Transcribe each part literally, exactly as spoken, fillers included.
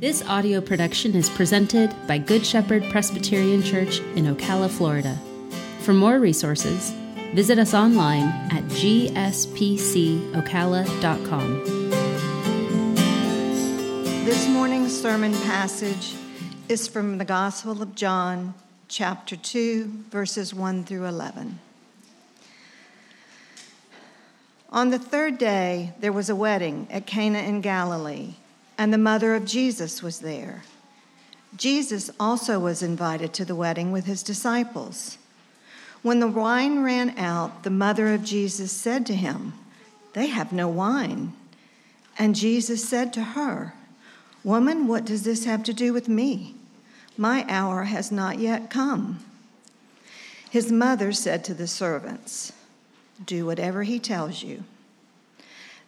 This audio production is presented by Good Shepherd Presbyterian Church in Ocala, Florida. For more resources, visit us online at g s p c ocala dot com. This morning's sermon passage is from the Gospel of John, chapter two, verses one through eleven. On the third day, there was a wedding at Cana in Galilee, and the mother of Jesus was there. Jesus also was invited to the wedding with his disciples. When the wine ran out, the mother of Jesus said to him, "They have no wine." And Jesus said to her, "Woman, what does this have to do with me? My hour has not yet come." His mother said to the servants, "Do whatever he tells you."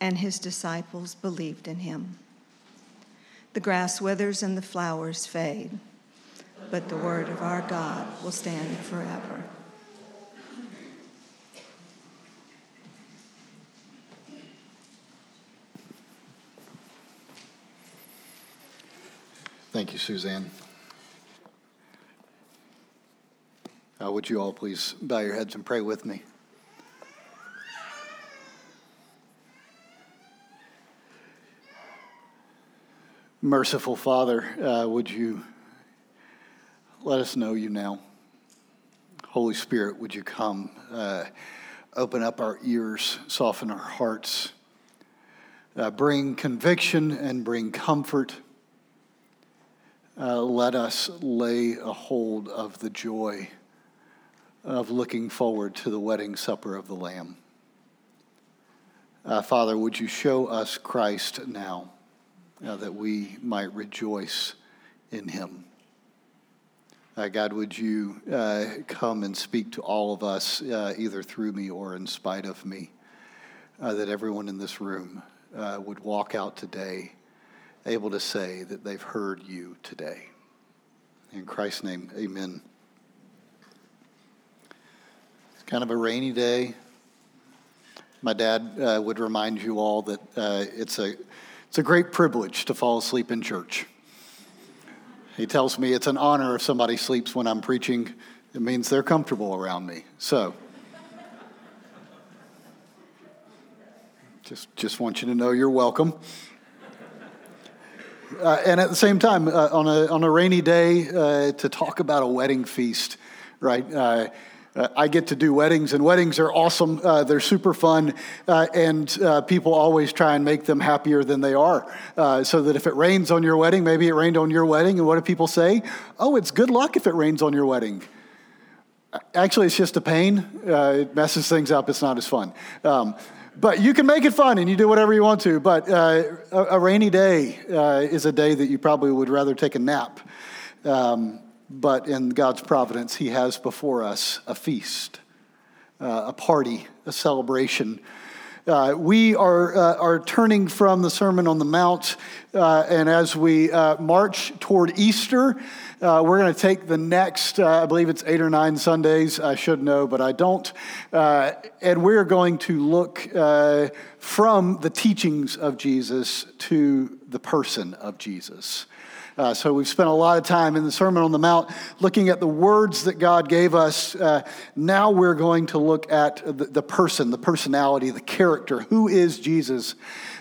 and his disciples believed in him. The grass withers and the flowers fade, but the word of our God will stand forever. Thank you, Suzanne. Uh, would you all please bow your heads and pray with me? Merciful Father, uh, would you let us know you now? Holy Spirit, would you come, uh, open up our ears, soften our hearts, uh, bring conviction and bring comfort. Uh, let us lay a hold of the joy of looking forward to the wedding supper of the Lamb. Uh, Father, would you show us Christ now? Uh, that we might rejoice in him. Uh, God, would you uh, come and speak to all of us, uh, either through me or in spite of me, uh, that everyone in this room uh, would walk out today able to say that they've heard you today. In Christ's name, amen. It's kind of a rainy day. My dad uh, would remind you all that uh, it's a It's a great privilege to fall asleep in church. He tells me it's an honor if somebody sleeps when I'm preaching. It means they're comfortable around me. So, just just want you to know you're welcome. Uh, and at the same time, uh, on a on a rainy day, uh, to talk about a wedding feast, right? Uh, Uh, I get to do weddings, and weddings are awesome. Uh, they're super fun, uh, and uh, people always try and make them happier than they are, uh, so that if it rains on your wedding, maybe it rained on your wedding, and what do people say? Oh, it's good luck if it rains on your wedding. Actually, it's just a pain. Uh, it messes things up. It's not as fun. Um, but you can make it fun, and you do whatever you want to, but uh, a, a rainy day uh, is a day that you probably would rather take a nap. Um But in God's providence, he has before us a feast, uh, a party, a celebration. Uh, we are uh, are turning from the Sermon on the Mount, uh, and as we uh, march toward Easter, uh, we're going to take the next, uh, I believe it's eight or nine Sundays. I should know, but I don't. Uh, and we're going to look uh, from the teachings of Jesus to the person of Jesus. Uh, so we've spent a lot of time in the Sermon on the Mount looking at the words that God gave us. Uh, now we're going to look at the, the person, the personality, the character. Who is Jesus?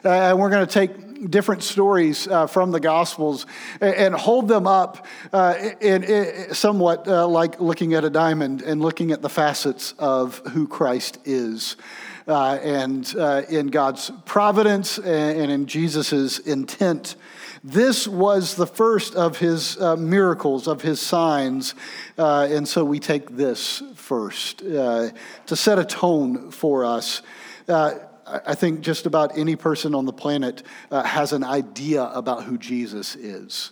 Uh, and we're going to take different stories uh, from the Gospels and, and hold them up uh, it, it, somewhat uh, like looking at a diamond and looking at the facets of who Christ is. Uh, and uh, in God's providence and, and in Jesus's intent, this was the first of his uh, miracles, of his signs, uh, and so we take this first uh, to set a tone for us. Uh, I think just about any person on the planet uh, has an idea about who Jesus is.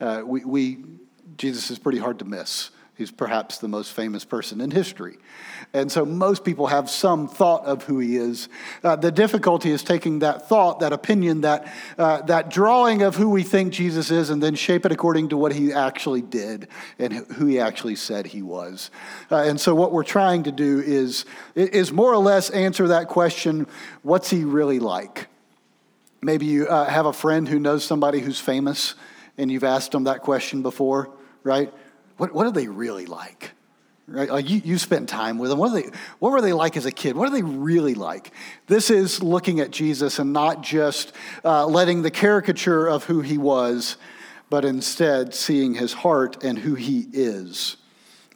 Uh, we, we Jesus is pretty hard to miss. He's perhaps the most famous person in history. And so most people have some thought of who he is. Uh, the difficulty is taking that thought, that opinion, that uh, that drawing of who we think Jesus is, and then shape it according to what he actually did and who he actually said he was. Uh, and so what we're trying to do is is more or less answer that question, what's he really like? Maybe you uh, have a friend who knows somebody who's famous, and you've asked them that question before, right? What what are they really like? Right? Like you, you spend time with them. What are they? What were they like as a kid? What are they really like? This is looking at Jesus and not just uh, letting the caricature of who he was, but instead seeing his heart and who he is.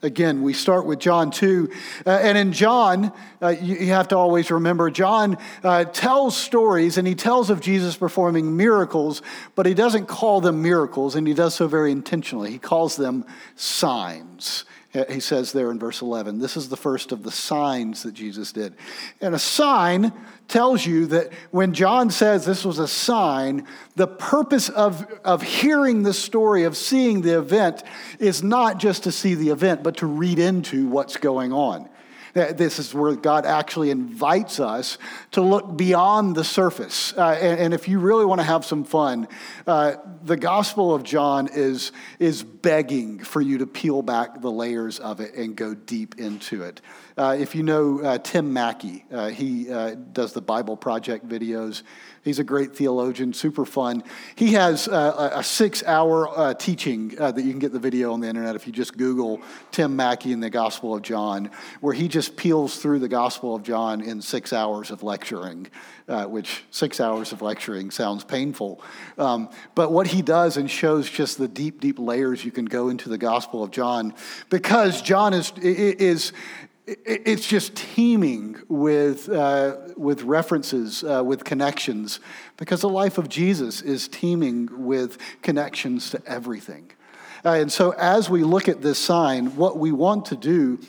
Again, we start with John two. Uh, and in John, uh, you, you have to always remember, John uh, tells stories, and he tells of Jesus performing miracles, but he doesn't call them miracles, and he does so very intentionally. He calls them signs. He says there in verse eleven, this is the first of the signs that Jesus did. And a sign tells you that when John says this was a sign, the purpose of, of hearing the story, of seeing the event, is not just to see the event, but to read into what's going on. This is where God actually invites us to look beyond the surface. Uh, and, and if you really want to have some fun, uh, the Gospel of John is, is begging for you to peel back the layers of it and go deep into it. Uh, if you know uh, Tim Mackie, uh, he uh, does the Bible Project videos. He's a great theologian, super fun. He has uh, a six-hour uh, teaching uh, that you can get the video on the internet if you just Google Tim Mackie and the Gospel of John, where he just peels through the Gospel of John in six hours of lecturing, uh, which six hours of lecturing sounds painful. Um, but what he does and shows just the deep, deep layers you can go into the Gospel of John, because John is is... It's just teeming with uh, with references, uh, with connections, because the life of Jesus is teeming with connections to everything. Uh, and so as we look at this sign, what we want to do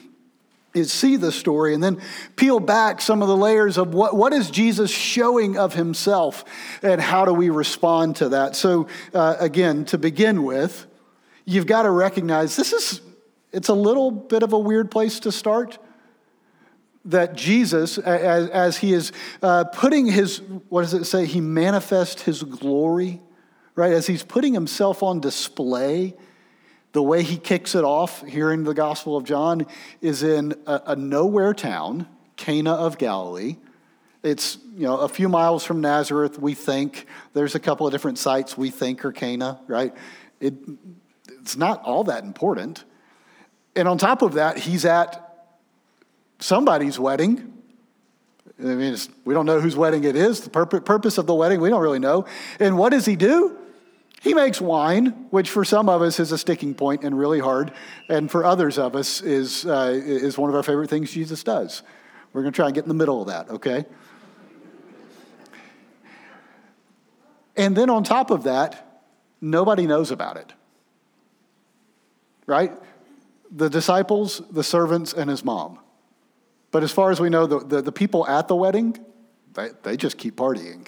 is see the story and then peel back some of the layers of what, what is Jesus showing of himself, and how do we respond to that. So uh, again, to begin with, you've got to recognize this is, it's a little bit of a weird place to start. That Jesus, as, as he is uh, putting his, what does it say? He manifests his glory, right? As he's putting himself on display, the way he kicks it off here in the Gospel of John is in a, a nowhere town, Cana of Galilee. It's, you know, a few miles from Nazareth, we think. There's a couple of different sites we think are Cana, right? It, it's not all that important. And on top of that, he's at somebody's wedding. I mean, it's, we don't know whose wedding it is. The purpo- purpose of the wedding, we don't really know. And what does he do? He makes wine, which for some of us is a sticking point and really hard, and for others of us is uh, is one of our favorite things Jesus does. We're going to try and get in the middle of that, okay? And then on top of that, nobody knows about it, right? The disciples, the servants, and his mom. But as far as we know, the, the, the people at the wedding, they, they just keep partying.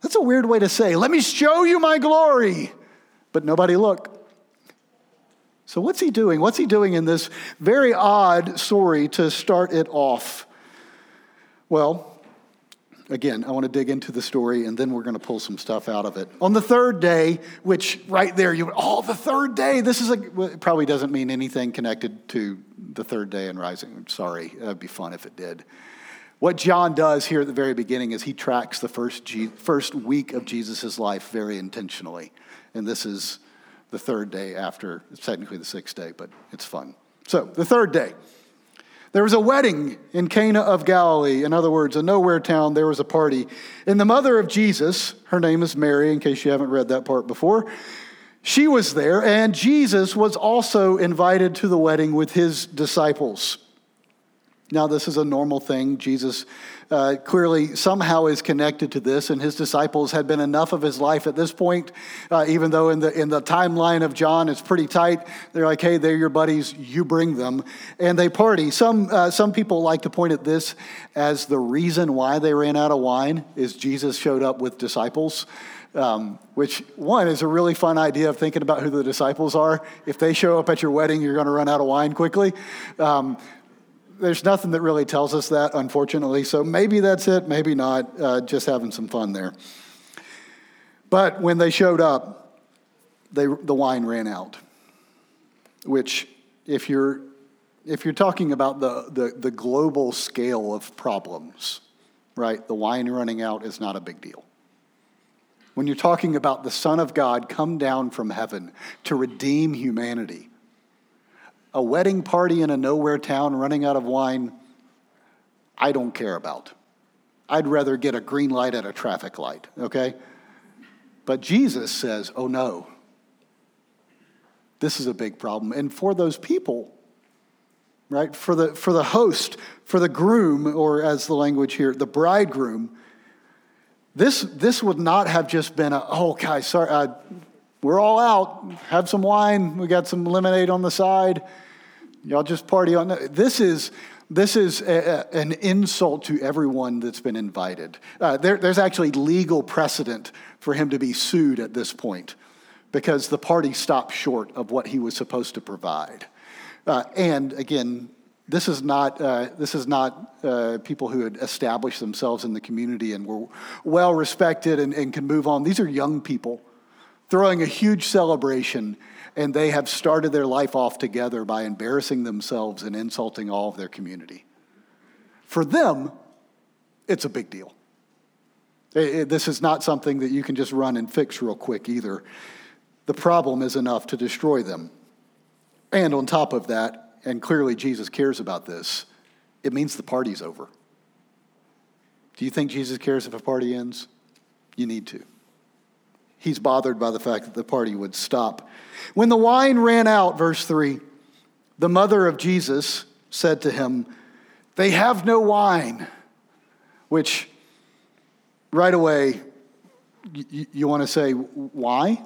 That's a weird way to say, let me show you my glory. But nobody look. So what's he doing? What's he doing in this very odd story to start it off? Well, again, I want to dig into the story, and then we're going to pull some stuff out of it. On the third day, which right there, you oh, the third day. This is a, it probably doesn't mean anything connected to the third day and rising. I'm sorry, it'd be fun if it did. What John does here at the very beginning is he tracks the first G, first week of Jesus' life very intentionally. And this is the third day after, it's technically the sixth day, but it's fun. So the third day. There was a wedding in Cana of Galilee. In other words, a nowhere town, there was a party. And the mother of Jesus, her name is Mary, in case you haven't read that part before, She was there, and Jesus was also invited to the wedding with his disciples. Now, this is a normal thing. Jesus uh, clearly somehow is connected to this, and his disciples had been enough of his life at this point, uh, even though in the in the timeline of John it's pretty tight. They're like, hey, they're your buddies, you bring them, and they party. Some, uh, some people like to point at this as the reason why they ran out of wine is Jesus showed up with disciples. Um, which, one, is a really fun idea of thinking about who the disciples are. If they show up at your wedding, you're going to run out of wine quickly. Um, there's nothing that really tells us that, unfortunately. So maybe that's it, maybe not. Uh, just having some fun there. But when they showed up, they, the wine ran out. Which, if you're if you're talking about the the, the global scale of problems, right? The wine running out is not a big deal. When you're talking about the Son of God come down from heaven to redeem humanity, a wedding party in a nowhere town running out of wine, I don't care about. I'd rather get a green light at a traffic light, okay? But Jesus says, oh no, this is a big problem. And for those people, right, for the, for the host, for the groom, or as the language here, the bridegroom, This this would not have just been a, oh, guys, sorry, uh, we're all out. Have some wine. We got some lemonade on the side. Y'all just party on. This is this is a, a, an insult to everyone that's been invited. Uh, there, there's actually legal precedent for him to be sued at this point because the party stopped short of what he was supposed to provide. Uh, and again, This is not uh, this is not uh, people who had established themselves in the community and were well respected and, and can move on. These are young people throwing a huge celebration, and they have started their life off together by embarrassing themselves and insulting all of their community. For them, it's a big deal. It, it, this is not something that you can just run and fix real quick either. The problem is enough to destroy them, and on top of that. And clearly Jesus cares about this, it means the party's over. Do you think Jesus cares if a party ends? You need to. He's bothered by the fact that the party would stop. When the wine ran out, verse three, the mother of Jesus said to him, "They have no wine," which right away you, you want to say, why?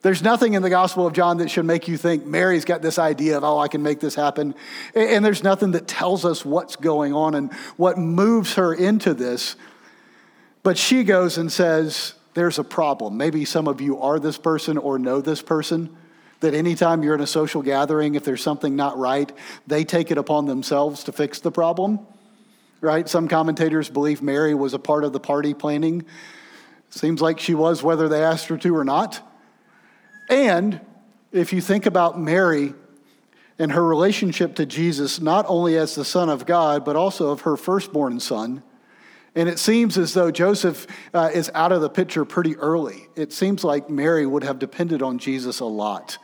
There's nothing in the Gospel of John that should make you think Mary's got this idea of, oh, I can make this happen. And there's nothing that tells us what's going on and what moves her into this. But she goes and says, there's a problem. Maybe some of you are this person or know this person, that anytime you're in a social gathering, if there's something not right, they take it upon themselves to fix the problem, right? Some commentators believe Mary was a part of the party planning. Seems like she was, whether they asked her to or not. And if you think about Mary and her relationship to Jesus, not only as the Son of God, but also of her firstborn son, and it seems as though Joseph uh, is out of the picture pretty early. It seems like Mary would have depended on Jesus a lot.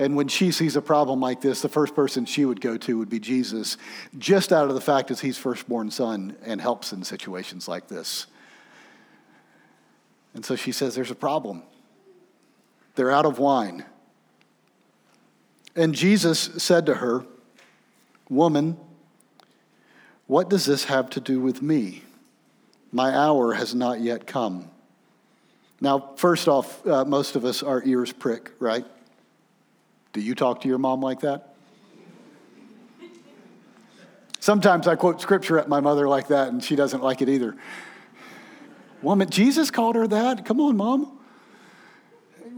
And when she sees a problem like this, the first person she would go to would be Jesus, just out of the fact that he's firstborn son and helps in situations like this. And so she says, there's a problem. They're out of wine. And Jesus said to her, "Woman, what does this have to do with me? My hour has not yet come." Now, first off, uh, most of us, our ears prick, right? Do you talk to your mom like that? Sometimes I quote scripture at my mother like that, and she doesn't like it either. Woman, Jesus called her that. Come on, Mom.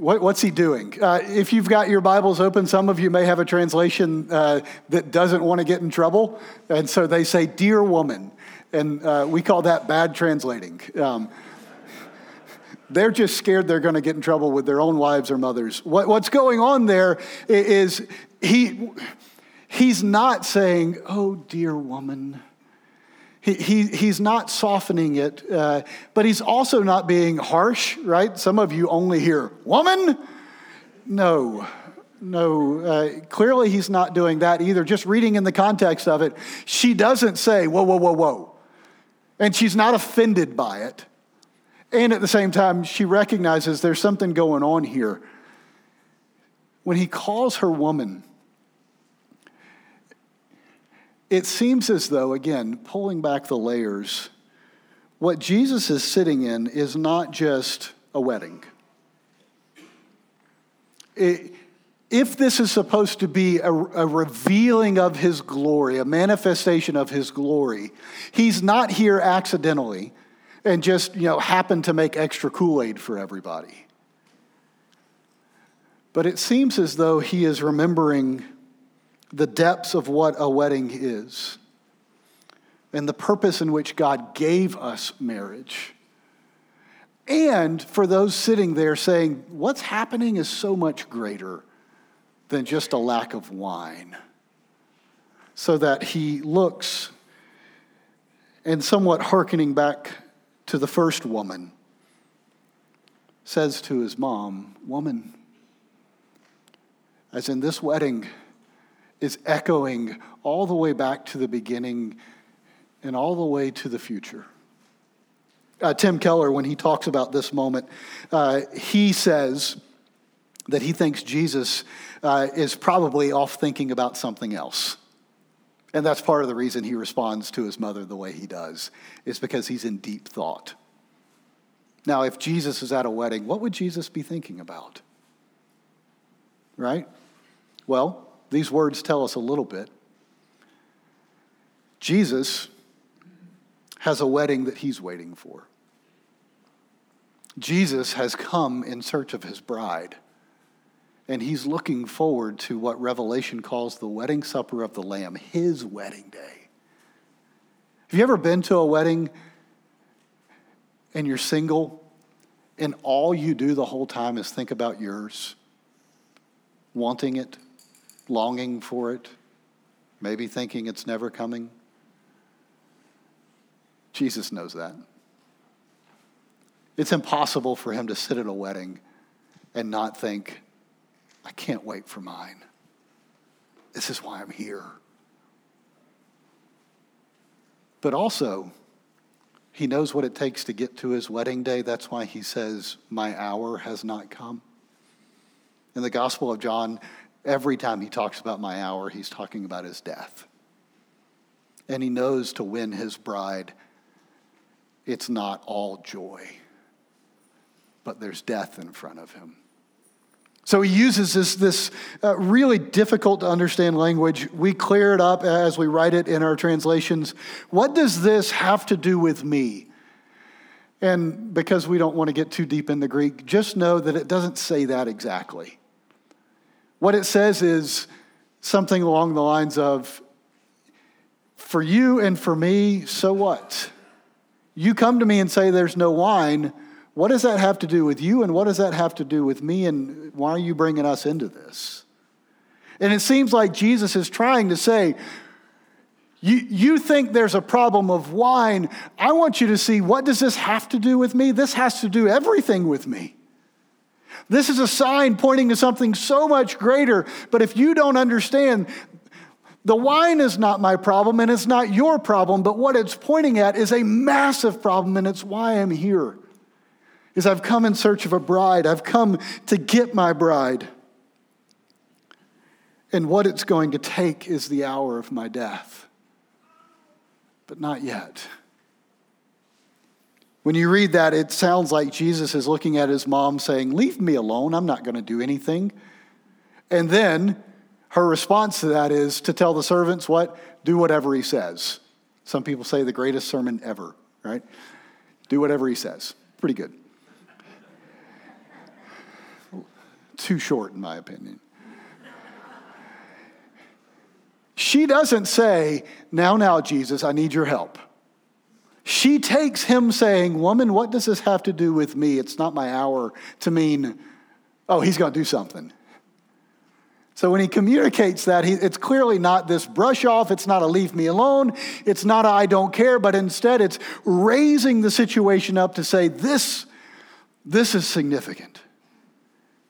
What, what's he doing? Uh, if you've got your Bibles open, some of you may have a translation uh, that doesn't want to get in trouble. And so they say, "Dear woman." And uh, we call that bad translating. Um, they're just scared they're going to get in trouble with their own wives or mothers. What, what's going on there is he he's not saying, "Oh, dear woman." He, he he's not softening it, uh, but he's also not being harsh, right? Some of you only hear, "Woman?" No, no. Uh, clearly he's not doing that either. Just reading in the context of it, she doesn't say, "Whoa, whoa, whoa, whoa." And she's not offended by it. And at the same time, she recognizes there's something going on here. when he calls her woman, it seems as though, again, pulling back the layers, what Jesus is sitting in is not just a wedding. It, if this is supposed to be a, a revealing of his glory, a manifestation of his glory, he's not here accidentally and just, you know, happened to make extra Kool-Aid for everybody. But it seems as though he is remembering the depths of what a wedding is and the purpose in which God gave us marriage. And for those sitting there saying, what's happening is so much greater than just a lack of wine. So that he looks, and somewhat hearkening back to the first woman, says to his mom, woman, as in this wedding is echoing all the way back to the beginning and all the way to the future. Uh, Tim Keller, when he talks about this moment, uh, he says that he thinks Jesus uh, is probably off thinking about something else. And that's part of the reason he responds to his mother the way he does, is because he's in deep thought. Now, if Jesus is at a wedding, what would Jesus be thinking about? Right? Well, these words tell us a little bit. Jesus has a wedding that he's waiting for. Jesus has come in search of his bride, and he's looking forward to what Revelation calls the wedding supper of the Lamb, his wedding day. Have you ever been to a wedding and you're single, and all you do the whole time is think about yours, wanting it, longing for it, maybe thinking it's never coming? Jesus knows that. It's impossible for him to sit at a wedding and not think, I can't wait for mine. This is why I'm here. But also, he knows what it takes to get to his wedding day. That's why he says, my hour has not come. In the Gospel of John, every time he talks about my hour, he's talking about his death. And he knows to win his bride, it's not all joy, but there's death in front of him. So he uses this, this uh, really difficult to understand language. We clear it up as we write it in our translations. What does this have to do with me? And because we don't want to get too deep in the Greek, just know that it doesn't say that exactly. What it says is something along the lines of, for you and for me, so what? You come to me and say there's no wine. What does that have to do with you, and what does that have to do with me, and why are you bringing us into this? And it seems like Jesus is trying to say, you, you think there's a problem of wine. I want you to see, what does this have to do with me? This has to do everything with me. This is a sign pointing to something so much greater. But if you don't understand, the wine is not my problem and it's not your problem, but what it's pointing at is a massive problem, and it's why I'm here, is I've come in search of a bride. I've come to get my bride. And what it's going to take is the hour of my death. But not yet. When you read that, it sounds like Jesus is looking at his mom saying, leave me alone, I'm not going to do anything. And then her response to that is to tell the servants what? Do whatever he says. Some people say the greatest sermon ever, right? Do whatever he says. Pretty good. Too short, in my opinion. She doesn't say, now, now, Jesus, I need your help. She takes him saying, woman, what does this have to do with me? It's not my hour, to mean, oh, he's going to do something. So when he communicates that, he, it's clearly not this brush off. It's not a leave me alone. It's not a I don't care. But instead, it's raising the situation up to say, this, this is significant.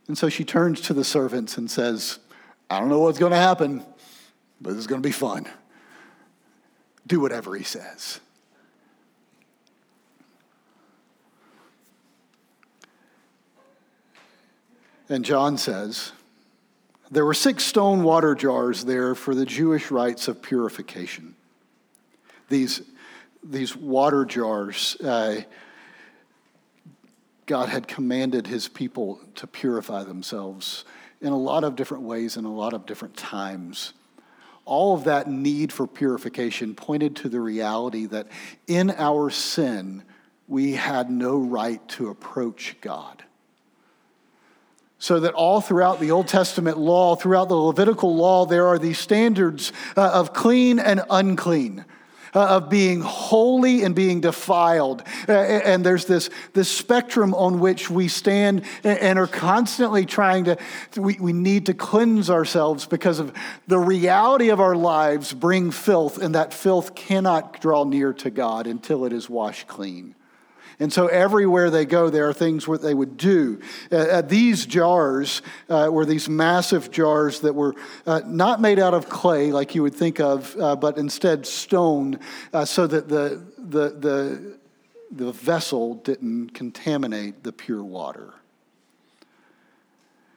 And so she turns to the servants and says, I don't know what's going to happen, but this is going to be fun. Do whatever he says. And John says, There were six stone water jars there for the Jewish rites of purification. These, these water jars, uh, God had commanded his people to purify themselves in a lot of different ways, in a lot of different times. All of that need for purification pointed to the reality that in our sin, we had no right to approach God. So that all throughout the Old Testament law, throughout the Levitical law, there are these standards uh, of clean and unclean, uh, of being holy and being defiled. Uh, and there's this, this spectrum on which we stand and are constantly trying to, we, we need to cleanse ourselves because of the reality of our lives bring filth, and that filth cannot draw near to God until it is washed clean. And so everywhere they go, there are things what they would do. Uh, these jars uh, were these massive jars that were uh, not made out of clay like you would think of, uh, but instead stone, uh, so that the, the the the vessel didn't contaminate the pure water.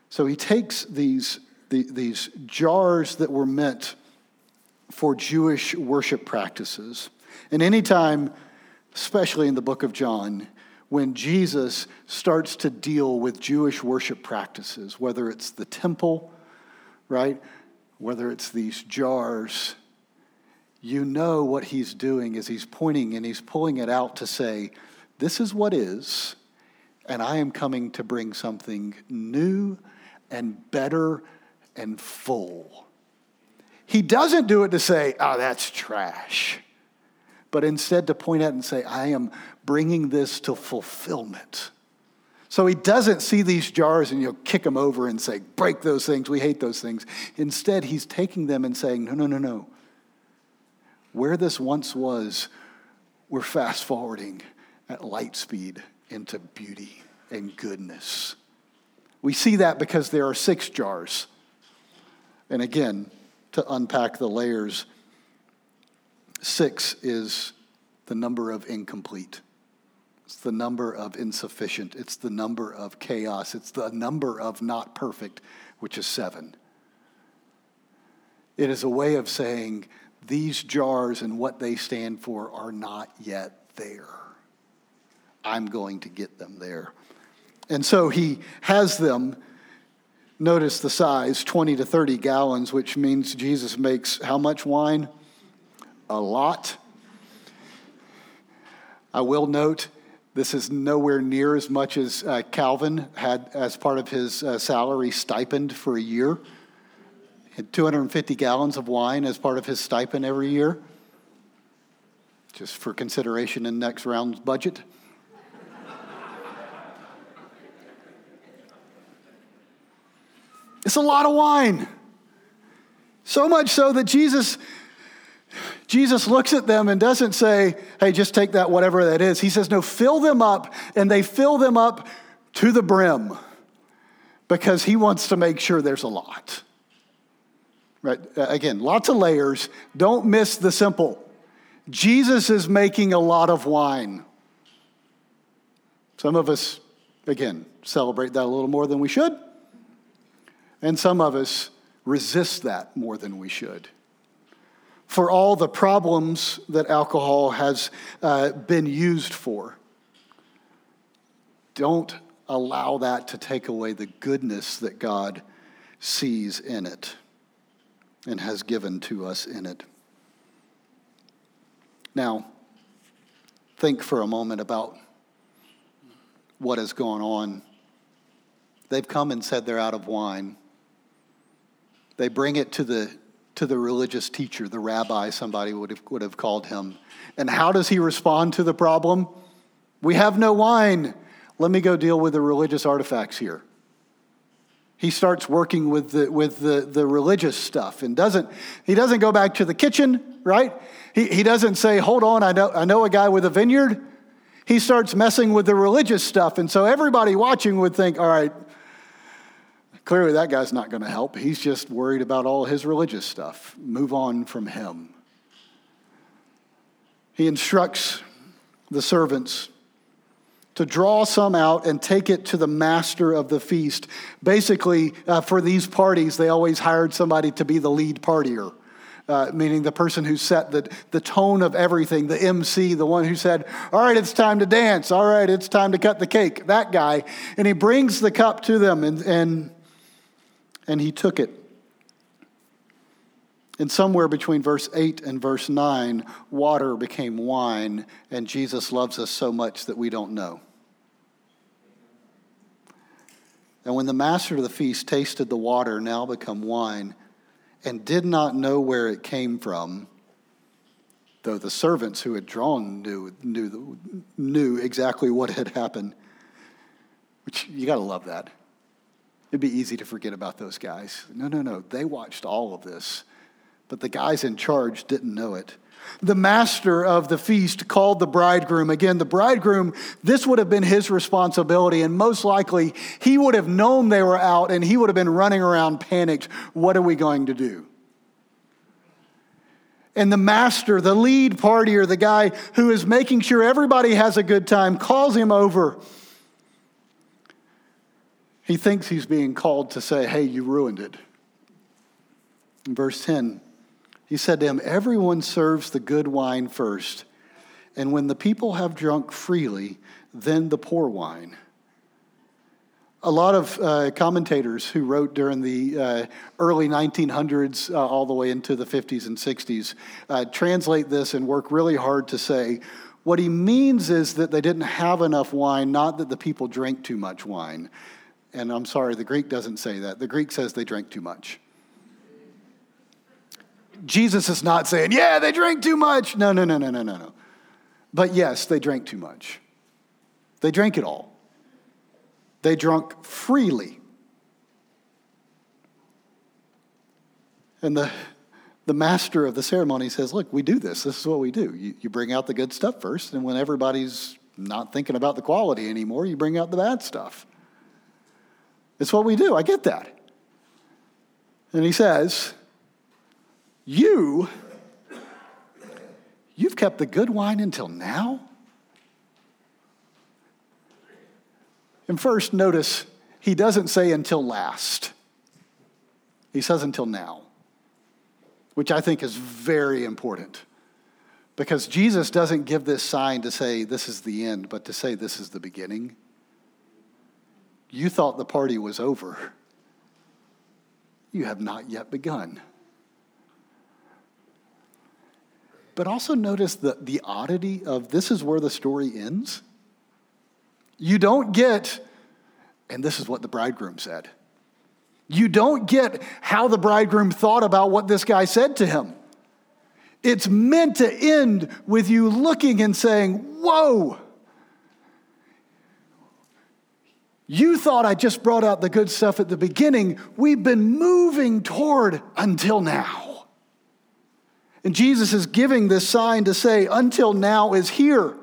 So he takes these the, these jars that were meant for Jewish worship practices, and anytime, especially in the book of John, when Jesus starts to deal with Jewish worship practices, whether it's the temple, right, whether it's these jars, you know what he's doing is he's pointing and he's pulling it out to say, this is what is, and I am coming to bring something new and better and full. He doesn't do it to say, oh, that's trash. But instead to point out and say, I am bringing this to fulfillment. So he doesn't see these jars and you'll kick them over and say, break those things, we hate those things. Instead, he's taking them and saying, no, no, no, no. Where this once was, we're fast forwarding at light speed into beauty and goodness. We see that because there are six jars. And again, to unpack the layers, six is the number of incomplete. It's the number of insufficient. It's the number of chaos. It's the number of not perfect, which is seven. It is a way of saying these jars and what they stand for are not yet there. I'm going to get them there. And so he has them. Notice the size, twenty to thirty gallons, which means Jesus makes how much wine? A lot. I will note, this is nowhere near as much as uh, Calvin had as part of his uh, salary stipend for a year. He had two hundred fifty gallons of wine as part of his stipend every year, just for consideration in next round's budget. It's a lot of wine. So much so that Jesus... Jesus looks at them and doesn't say, hey, just take that, whatever that is. He says, no, fill them up, and they fill them up to the brim because he wants to make sure there's a lot. Right? Again, lots of layers. Don't miss the simple. Jesus is making a lot of wine. Some of us, again, celebrate that a little more than we should, and some of us resist that more than we should. For all the problems that alcohol has uh, been used for, don't allow that to take away the goodness that God sees in it and has given to us in it. Now, think for a moment about what has gone on. They've come and said they're out of wine. They bring it to the to the religious teacher, the rabbi, somebody would have, would have called him. And how does he respond to the problem? We have no wine. Let me go deal with the religious artifacts here. He starts working with the with the, the religious stuff and doesn't he doesn't go back to the kitchen, right? He he doesn't say, hold on, I know I know a guy with a vineyard. He starts messing with the religious stuff, and so everybody watching would think, all right, clearly that guy's not going to help. He's just worried about all his religious stuff. Move on from him. He instructs the servants to draw some out and take it to the master of the feast. Basically, uh, for these parties, they always hired somebody to be the lead partier, uh, meaning the person who set the, the tone of everything, the M C, the one who said, all right, it's time to dance. All right, it's time to cut the cake. That guy. And he brings the cup to them, and and, and he took it. And somewhere between verse eight and verse nine, water became wine, and Jesus loves us so much that we don't know. And when the master of the feast tasted the water, now become wine, and did not know where it came from, though the servants who had drawn knew, knew, knew exactly what had happened, which you got to love that. It'd be easy to forget about those guys. No, no, no. They watched all of this. But the guys in charge didn't know it. The master of the feast called the bridegroom. Again, the bridegroom, this would have been his responsibility, and most likely he would have known they were out, and he would have been running around panicked. What are we going to do? And the master, the lead partier, the guy who is making sure everybody has a good time, calls him over. He thinks he's being called to say, hey, you ruined it. In verse ten, he said to him, everyone serves the good wine first, and when the people have drunk freely, then the poor wine. A lot of uh, commentators who wrote during the uh, early nineteen hundreds uh, all the way into the fifties and sixties uh, translate this and work really hard to say, what he means is that they didn't have enough wine, not that the people drank too much wine. And I'm sorry, the Greek doesn't say that. The Greek says they drank too much. Jesus is not saying, yeah, they drank too much. No, no, no, no, no, no, no. But yes, they drank too much. They drank it all. They drank freely. And the the master of the ceremony says, look, we do this. This is what we do. You, you bring out the good stuff first, and when everybody's not thinking about the quality anymore, you bring out the bad stuff. It's what we do. I get that. And he says, You, you've kept the good wine until now? And first, notice, he doesn't say until last. He says until now, which I think is very important, because Jesus doesn't give this sign to say this is the end, but to say this is the beginning. You thought the party was over. You have not yet begun. But also notice the, the oddity of this is where the story ends. You don't get, and this is what the bridegroom said. You don't get how the bridegroom thought about what this guy said to him. It's meant to end with you looking and saying, whoa, you thought I just brought out the good stuff at the beginning. We've been moving toward until now. And Jesus is giving this sign to say, until now is here.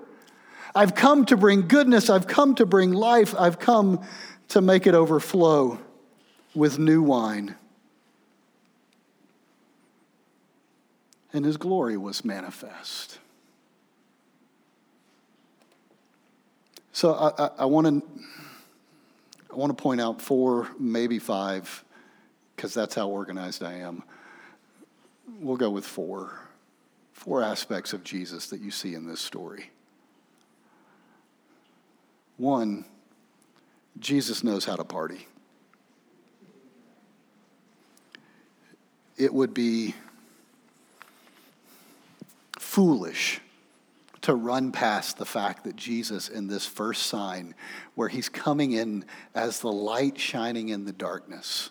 I've come to bring goodness. I've come to bring life. I've come to make it overflow with new wine. And his glory was manifest. So I, I, I want to I want to point out four, maybe five, because that's how organized I am. We'll go with four, four aspects of Jesus that you see in this story. One, Jesus knows how to party. It would be foolish to run past the fact that Jesus in this first sign, where he's coming in as the light shining in the darkness,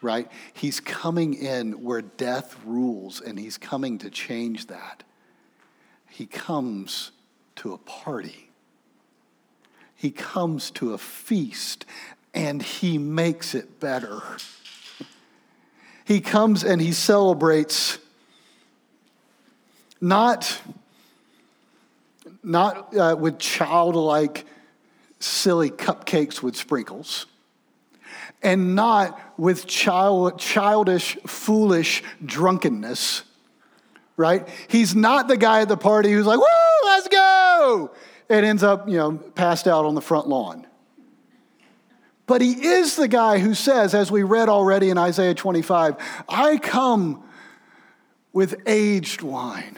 right? He's coming in where death rules, and he's coming to change that. He comes to a party. He comes to a feast, and he makes it better. He comes and he celebrates not, not uh, with childlike, silly cupcakes with sprinkles, and not with child, childish, foolish drunkenness, right? He's not the guy at the party who's like, woo, let's go! and ends up, you know, passed out on the front lawn. But he is the guy who says, as we read already in Isaiah twenty-five, I come with aged wine.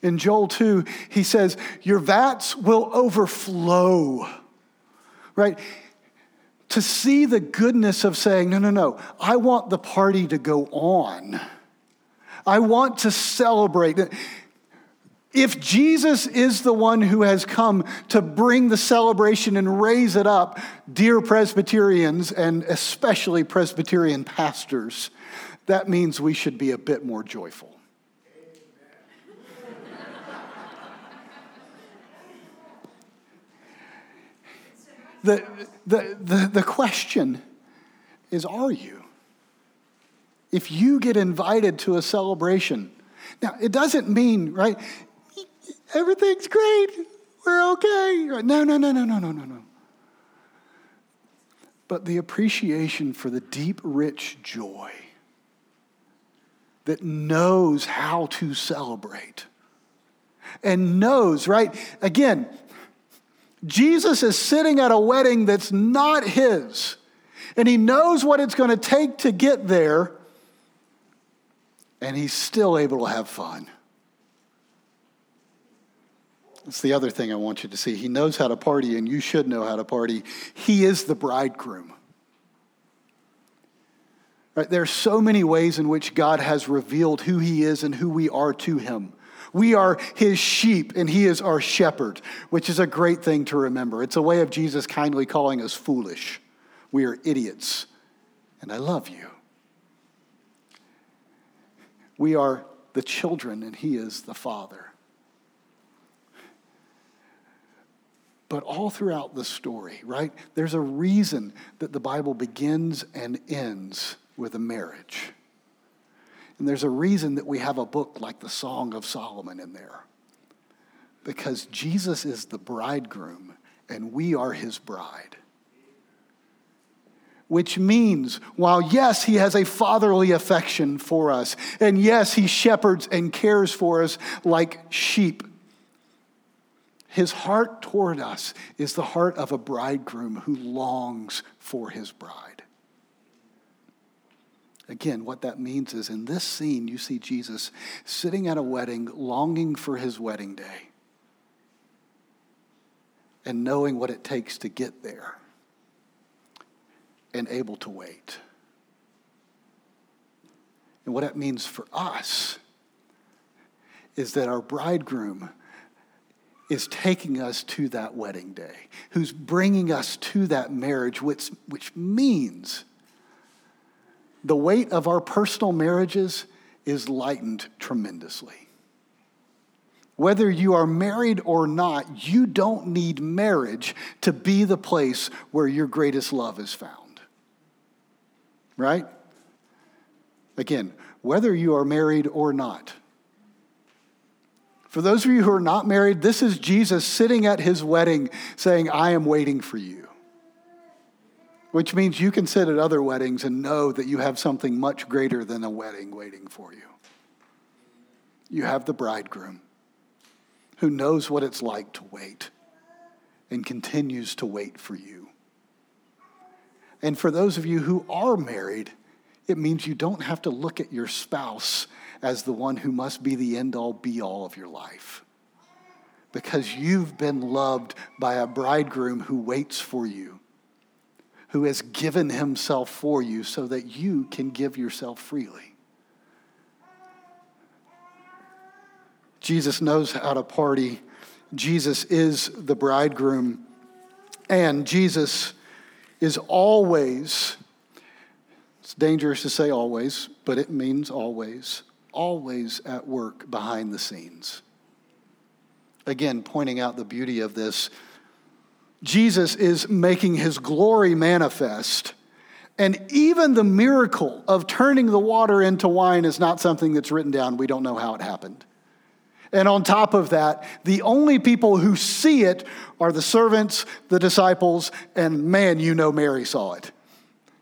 In Joel two, he says, your vats will overflow, right? To see the goodness of saying, no, no, no, I want the party to go on. I want to celebrate. If Jesus is the one who has come to bring the celebration and raise it up, dear Presbyterians, and especially Presbyterian pastors, that means we should be a bit more joyful. The, the the the question is, are you? If you get invited to a celebration, now it doesn't mean, right, everything's great, we're okay. No, no, no, no, no, no, no, no. But the appreciation for the deep, rich joy that knows how to celebrate and knows, right, again, Jesus is sitting at a wedding that's not his, and he knows what it's going to take to get there, and he's still able to have fun. That's the other thing I want you to see. He knows how to party, and you should know how to party. He is the bridegroom. Right? There are so many ways in which God has revealed who he is and who we are to him. We are his sheep, and he is our shepherd, which is a great thing to remember. It's a way of Jesus kindly calling us foolish. We are idiots, and I love you. We are the children, and he is the father. But all throughout the story, right, there's a reason that the Bible begins and ends with a marriage. And there's a reason that we have a book like the Song of Solomon in there. Because Jesus is the bridegroom and we are his bride. Which means, while yes, he has a fatherly affection for us, and yes, he shepherds and cares for us like sheep, his heart toward us is the heart of a bridegroom who longs for his bride. Again, what that means is in this scene, you see Jesus sitting at a wedding, longing for his wedding day and knowing what it takes to get there and able to wait. And what that means for us is that our bridegroom is taking us to that wedding day, who's bringing us to that marriage, which, which means the weight of our personal marriages is lightened tremendously. Whether you are married or not, you don't need marriage to be the place where your greatest love is found. Right? Again, whether you are married or not. For those of you who are not married, this is Jesus sitting at his wedding saying, I am waiting for you. Which means you can sit at other weddings and know that you have something much greater than a wedding waiting for you. You have the bridegroom who knows what it's like to wait and continues to wait for you. And for those of you who are married, it means you don't have to look at your spouse as the one who must be the end-all, be-all of your life. Because you've been loved by a bridegroom who waits for you, who has given himself for you so that you can give yourself freely. Jesus knows how to party. Jesus is the bridegroom. And Jesus is always, it's dangerous to say always, but it means always, always at work behind the scenes. Again, pointing out the beauty of this, Jesus is making his glory manifest. And even the miracle of turning the water into wine is not something that's written down. We don't know how it happened. And on top of that, the only people who see it are the servants, the disciples, and man, you know Mary saw it.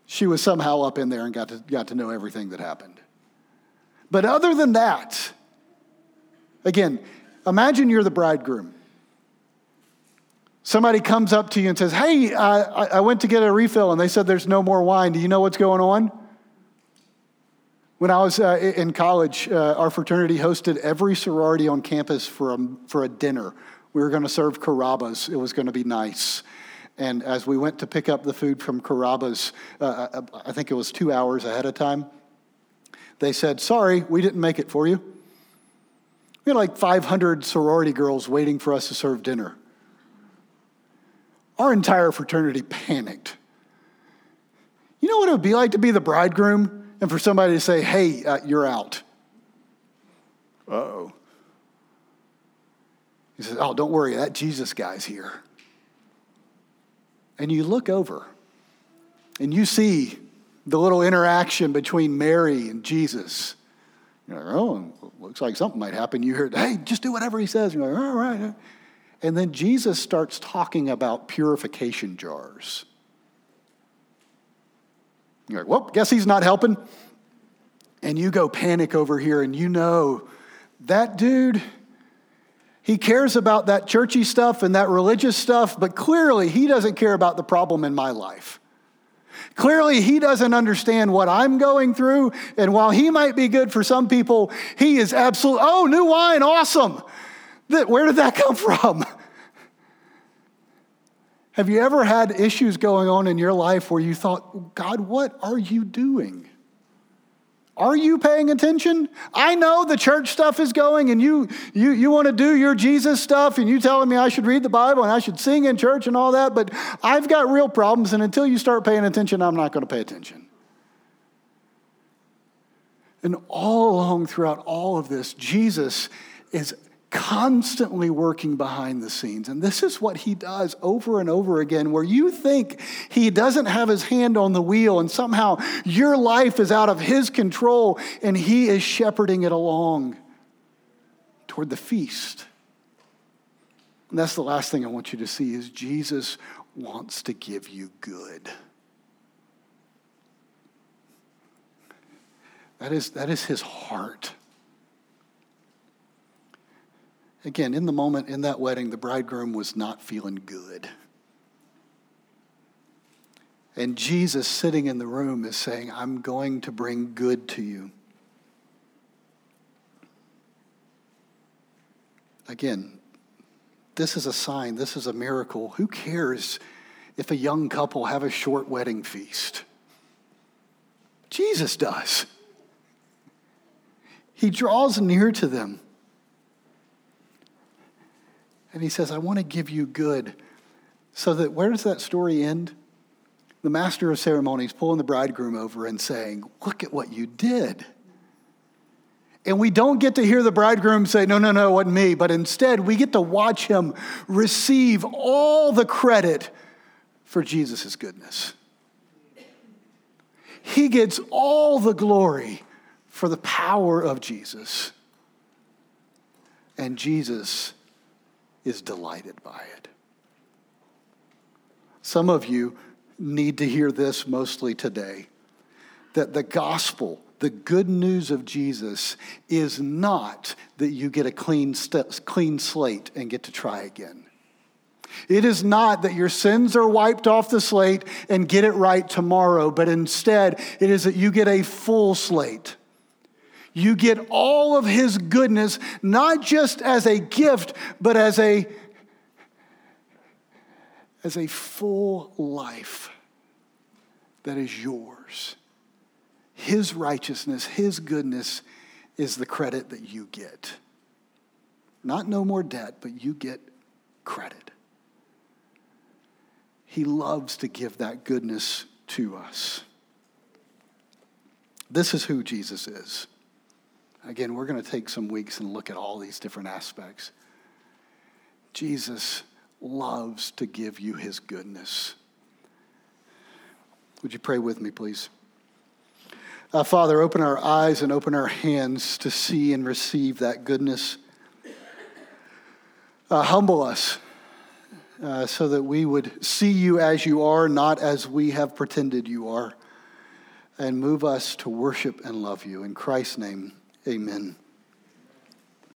She was somehow up in there and got to, got to know everything that happened. But other than that, again, imagine you're the bridegroom. Somebody comes up to you and says, hey, uh, I went to get a refill and they said there's no more wine. Do you know what's going on? When I was uh, in college, uh, our fraternity hosted every sorority on campus for a, for a dinner. We were going to serve Carrabbas. It was going to be nice. And as we went to pick up the food from Carrabbas, uh, I think it was two hours ahead of time, they said, sorry, we didn't make it for you. We had like five hundred sorority girls waiting for us to serve dinner. Our entire fraternity panicked. You know what it would be like to be the bridegroom and for somebody to say, hey, uh, you're out? Uh-oh. He says, oh, don't worry, that Jesus guy's here. And you look over and you see the little interaction between Mary and Jesus. You're like, oh, looks like something might happen. You heard, hey, just do whatever he says. You're like, all right. And then Jesus starts talking about purification jars. You're like, well, guess he's not helping. And you go panic over here and you know that dude, he cares about that churchy stuff and that religious stuff, but clearly he doesn't care about the problem in my life. Clearly, he doesn't understand what I'm going through. And while he might be good for some people, he is absolutely, oh, new wine, awesome. That, where did that come from? Have you ever had issues going on in your life where you thought, God, what are you doing? Are you paying attention? I know the church stuff is going and you you you want to do your Jesus stuff and you telling me I should read the Bible and I should sing in church and all that, but I've got real problems and until you start paying attention, I'm not going to pay attention. And all along throughout all of this, Jesus is constantly working behind the scenes. And this is what he does over and over again, where you think he doesn't have his hand on the wheel and somehow your life is out of his control and he is shepherding it along toward the feast. And that's the last thing I want you to see is Jesus wants to give you good. That is, that is his heart. Again, in the moment, in that wedding, the bridegroom was not feeling good. And Jesus sitting in the room is saying, I'm going to bring good to you. Again, this is a sign. This is a miracle. Who cares if a young couple have a short wedding feast? Jesus does. He draws near to them. And he says, I want to give you good. So that where does that story end? The master of ceremonies pulling the bridegroom over and saying, look at what you did. And we don't get to hear the bridegroom say, no, no, no, it wasn't me. But instead, we get to watch him receive all the credit for Jesus' goodness. He gets all the glory for the power of Jesus. And Jesus is delighted by it. Some of you need to hear this mostly today, that the gospel, the good news of Jesus, is not that you get a clean st- clean slate and get to try again. It is not that your sins are wiped off the slate and get it right tomorrow, but instead it is that you get a full slate. You get all of his goodness, not just as a gift, but as a, as a full life that is yours. His righteousness, his goodness is the credit that you get. Not no more debt, but you get credit. He loves to give that goodness to us. This is who Jesus is. Again, we're going to take some weeks and look at all these different aspects. Jesus loves to give you his goodness. Would you pray with me, please? Uh, Father, open our eyes and open our hands to see and receive that goodness. Uh, humble us uh, so that we would see you as you are, not as we have pretended you are. And move us to worship and love you. In Christ's name, amen.